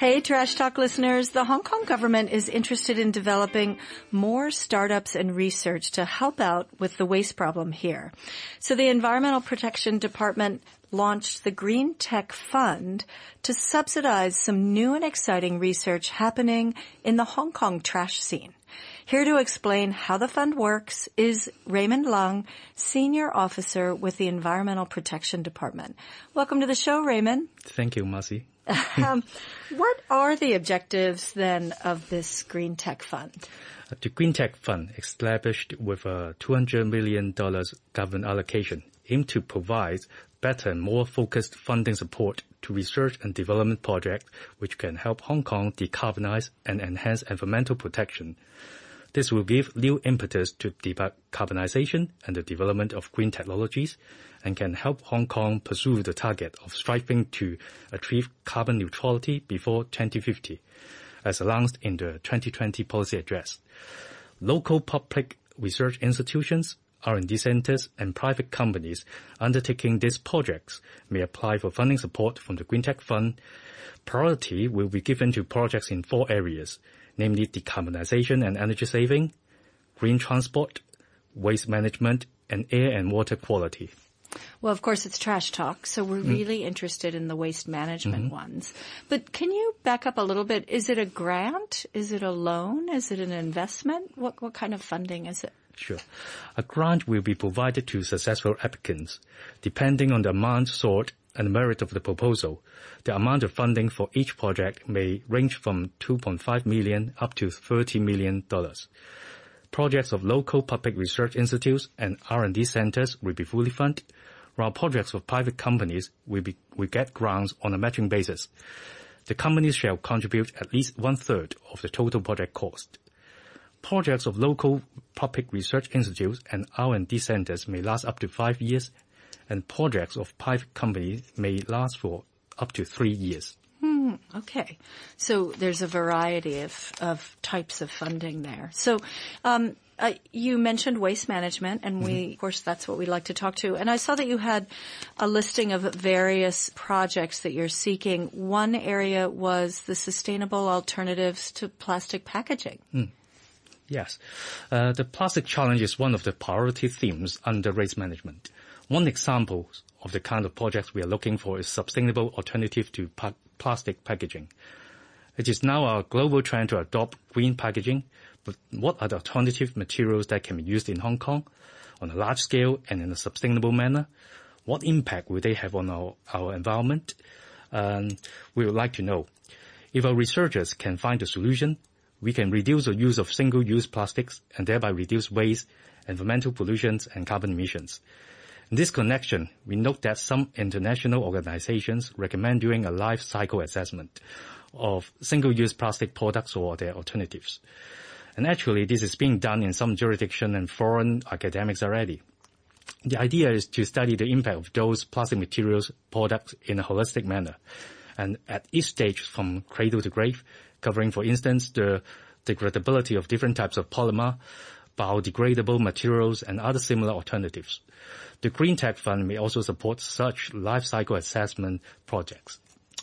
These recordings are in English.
Hey, Trash Talk listeners. The Hong Kong government is interested in developing more startups and research to help out with the waste problem here. So the Environmental Protection Department launched the Green Tech Fund to subsidize some new and exciting research happening in the Hong Kong trash scene. Here to explain how the fund works is Raymond Lung, Senior Officer with the Environmental Protection Department. Welcome to the show, Raymond. Thank you, Marcy. What are the objectives then of this Green Tech Fund? The Green Tech Fund, established with a $200 million government allocation, aimed to provide better and more focused funding support to research and development projects which can help Hong Kong decarbonize and enhance environmental protection. This will give new impetus to decarbonization and the development of green technologies and can help Hong Kong pursue the target of striving to achieve carbon neutrality before 2050, as announced in the 2020 policy address. Local public research institutions, R&D centers and private companies undertaking these projects may apply for funding support from the Green Tech Fund. Priority will be given to projects in four areas, namely decarbonization and energy saving, green transport, waste management, and air and water quality. Well, of course, it's Trash Talk, so we're really interested in the waste management ones. But can you back up a little bit? Is it a grant? Is it a loan? Is it an investment? What kind of funding is it? Sure. A grant will be provided to successful applicants. Depending on the amount sought and merit of the proposal, the amount of funding for each project may range from $2.5 million up to $30 million. Projects of local public research institutes and R&D centers will be fully funded, while projects of private companies will get grants on a matching basis. The companies shall contribute at least one-third of the total project cost. Projects of local public research institutes and R&D centers may last up to 5 years, and projects of private companies may last for up to 3 years. Okay. So there's a variety of types of funding there. So you mentioned waste management, and we, of course, that's what we like to talk to. And I saw that you had a listing of various projects that you're seeking. One area was the sustainable alternatives to plastic packaging. Yes. The plastic challenge is one of the priority themes under waste management. One example of the kind of projects we are looking for is sustainable alternative to plastic packaging. It is now our global trend to adopt green packaging, but what are the alternative materials that can be used in Hong Kong on a large scale and in a sustainable manner? What impact will they have on our environment? We would like to know. If our researchers can find a solution, we can reduce the use of single-use plastics and thereby reduce waste, environmental pollutions, and carbon emissions. In this connection, we note that some international organizations recommend doing a life cycle assessment of single-use plastic products or their alternatives. And actually, this is being done in some jurisdictions and foreign academics already. The idea is to study the impact of those plastic materials products in a holistic manner, and at each stage from cradle to grave, covering, for instance, the degradability of different types of polymer, biodegradable materials, and other similar alternatives. The Green Tech Fund may also support such life cycle assessment projects.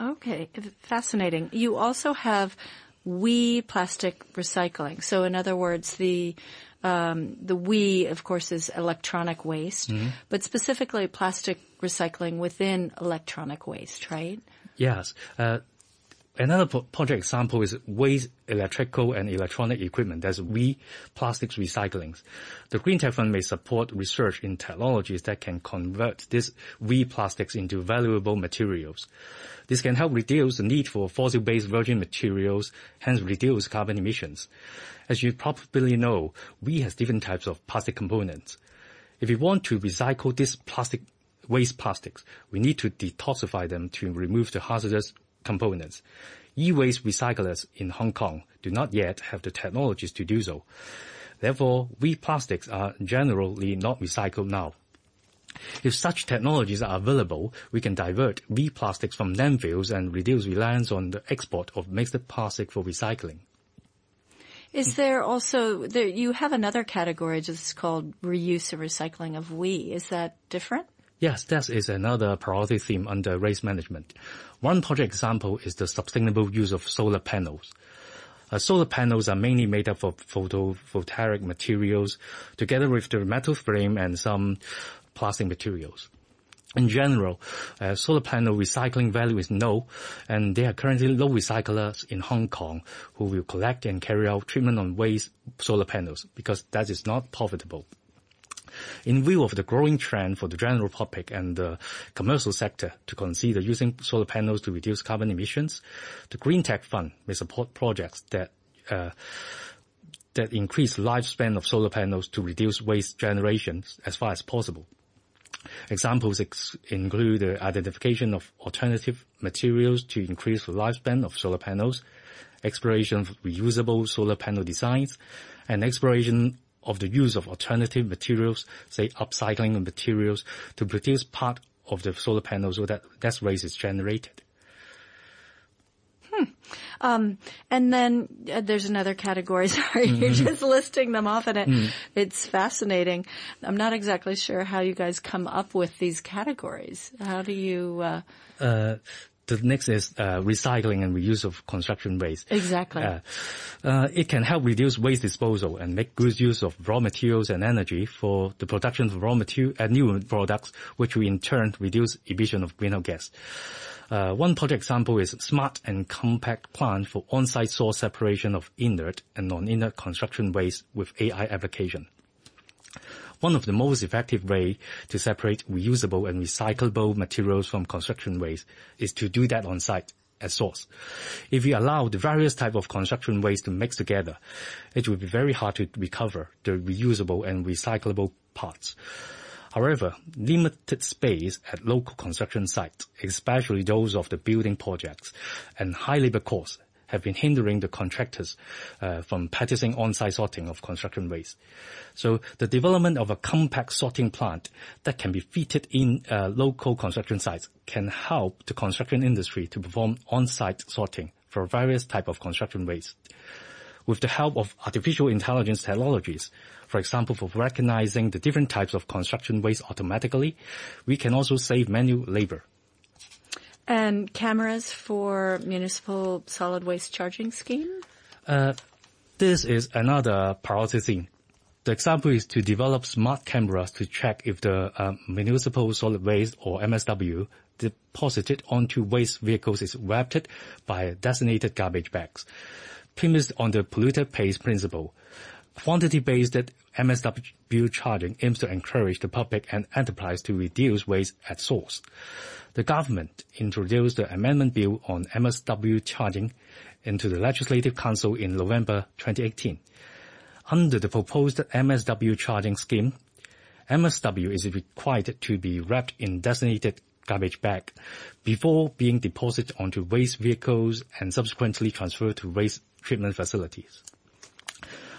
Okay, fascinating. You also have WEEE plastic recycling. So in other words, the WEEE, of course, is electronic waste, but specifically plastic recycling within electronic waste, right? Yes. Another project example is waste electrical and electronic equipment. That's WEEE plastics recycling. The Green Tech Fund may support research in technologies that can convert these WEEE plastics into valuable materials. This can help reduce the need for fossil-based virgin materials, hence reduce carbon emissions. As you probably know, WEEE has different types of plastic components. If you want to recycle these waste plastics, we need to detoxify them to remove the hazardous components. E-waste recyclers in Hong Kong do not yet have the technologies to do so. Therefore, WEEE plastics are generally not recycled now. If such technologies are available, we can divert WEEE plastics from landfills and reduce reliance on the export of mixed plastic for recycling. Is there also, you have another category just called reuse or recycling of WEEE. Is that different? Yes, that is another priority theme under waste management. One project example is the sustainable use of solar panels. Solar panels are mainly made up of photovoltaic materials together with the metal frame and some plastic materials. In general, solar panel recycling value is low, and there are currently low recyclers in Hong Kong who will collect and carry out treatment on waste solar panels because that is not profitable. In view of the growing trend for the general public and the commercial sector to consider using solar panels to reduce carbon emissions, the Green Tech Fund may support projects that increase lifespan of solar panels to reduce waste generation as far as possible. Examples include the identification of alternative materials to increase the lifespan of solar panels, exploration of reusable solar panel designs, and exploration of the use of alternative materials, say upcycling of materials, to produce part of the solar panel so that less waste is generated. And then there's another category. Sorry, you're just listing them off, and it's fascinating. I'm not exactly sure how you guys come up with these categories. How do you... The next is recycling and reuse of construction waste. Exactly. It can help reduce waste disposal and make good use of raw materials and energy for the production of raw material and new products, which will in turn reduce emission of greenhouse gas. One project example is smart and compact plant for on-site source separation of inert and non-inert construction waste with AI application. One of the most effective way to separate reusable and recyclable materials from construction waste is to do that on site at source. If you allow the various type of construction waste to mix together, it will be very hard to recover the reusable and recyclable parts. However, limited space at local construction sites, especially those of the building projects, and high labor costs have been hindering the contractors from practicing on-site sorting of construction waste. So the development of a compact sorting plant that can be fitted in local construction sites can help the construction industry to perform on-site sorting for various type of construction waste. With the help of artificial intelligence technologies, for example, for recognizing the different types of construction waste automatically, we can also save manual labor. And cameras for municipal solid waste charging scheme? This is another priority thing. The example is to develop smart cameras to check if the municipal solid waste or MSW deposited onto waste vehicles is wrapped by designated garbage bags. Premised on the polluter pays principle, quantity-based MSW charging aims to encourage the public and enterprise to reduce waste at source. The government introduced the amendment bill on MSW charging into the Legislative Council in November 2018. Under the proposed MSW charging scheme, MSW is required to be wrapped in designated garbage bag before being deposited onto waste vehicles and subsequently transferred to waste treatment facilities.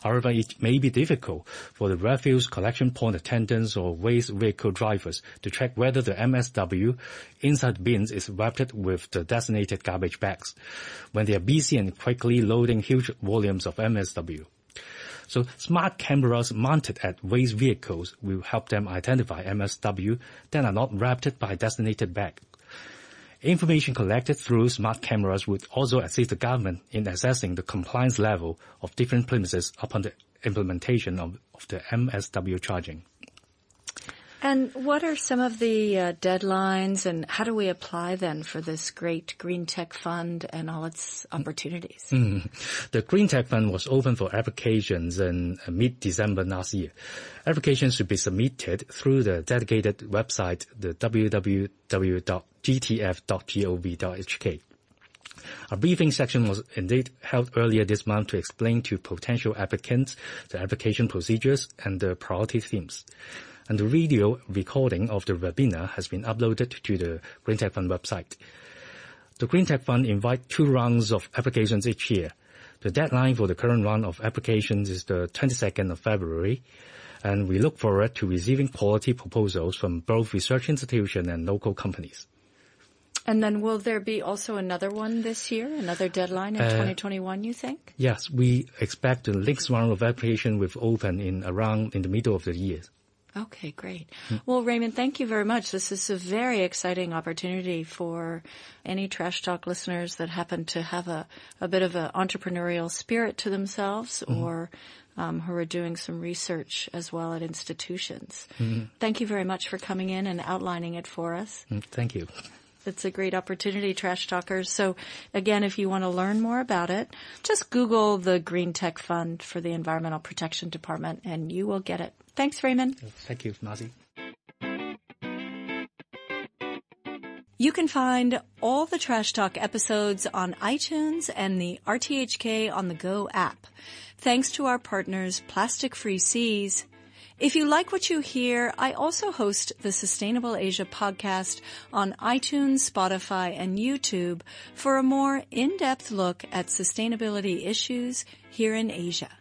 However, it may be difficult for the refuse collection point attendants or waste vehicle drivers to check whether the MSW inside bins is wrapped with the designated garbage bags when they are busy and quickly loading huge volumes of MSW. So smart cameras mounted at waste vehicles will help them identify MSW that are not wrapped by designated bag. Information collected through smart cameras would also assist the government in assessing the compliance level of different premises upon the implementation of the MSW charging. And what are some of the deadlines, and how do we apply then for this great Green Tech Fund and all its opportunities? The Green Tech Fund was open for applications in mid-December last year. Applications should be submitted through the dedicated website, the www.gtf.gov.hk. A briefing section was indeed held earlier this month to explain to potential applicants the application procedures and the priority themes. And the video recording of the webinar has been uploaded to the Green Tech Fund website. The Green Tech Fund invites 2 rounds of applications each year. The deadline for the current round of applications is the 22nd of February, and we look forward to receiving quality proposals from both research institutions and local companies. And then will there be also another one this year, another deadline in 2021, you think? Yes, we expect the next round of application will open in the middle of the year. Okay, great. Well, Raymond, thank you very much. This is a very exciting opportunity for any Trash Talk listeners that happen to have a bit of an entrepreneurial spirit to themselves or who are doing some research as well at institutions. Thank you very much for coming in and outlining it for us. Thank you. It's a great opportunity, Trash Talkers. So, again, if you want to learn more about it, just Google the Green Tech Fund for the Environmental Protection Department, and you will get it. Thanks, Raymond. Thank you, Mazi. You can find all the Trash Talk episodes on iTunes and the RTHK on the Go app. Thanks to our partners, Plastic Free Seas. If you like what you hear, I also host the Sustainable Asia podcast on iTunes, Spotify, and YouTube for a more in-depth look at sustainability issues here in Asia.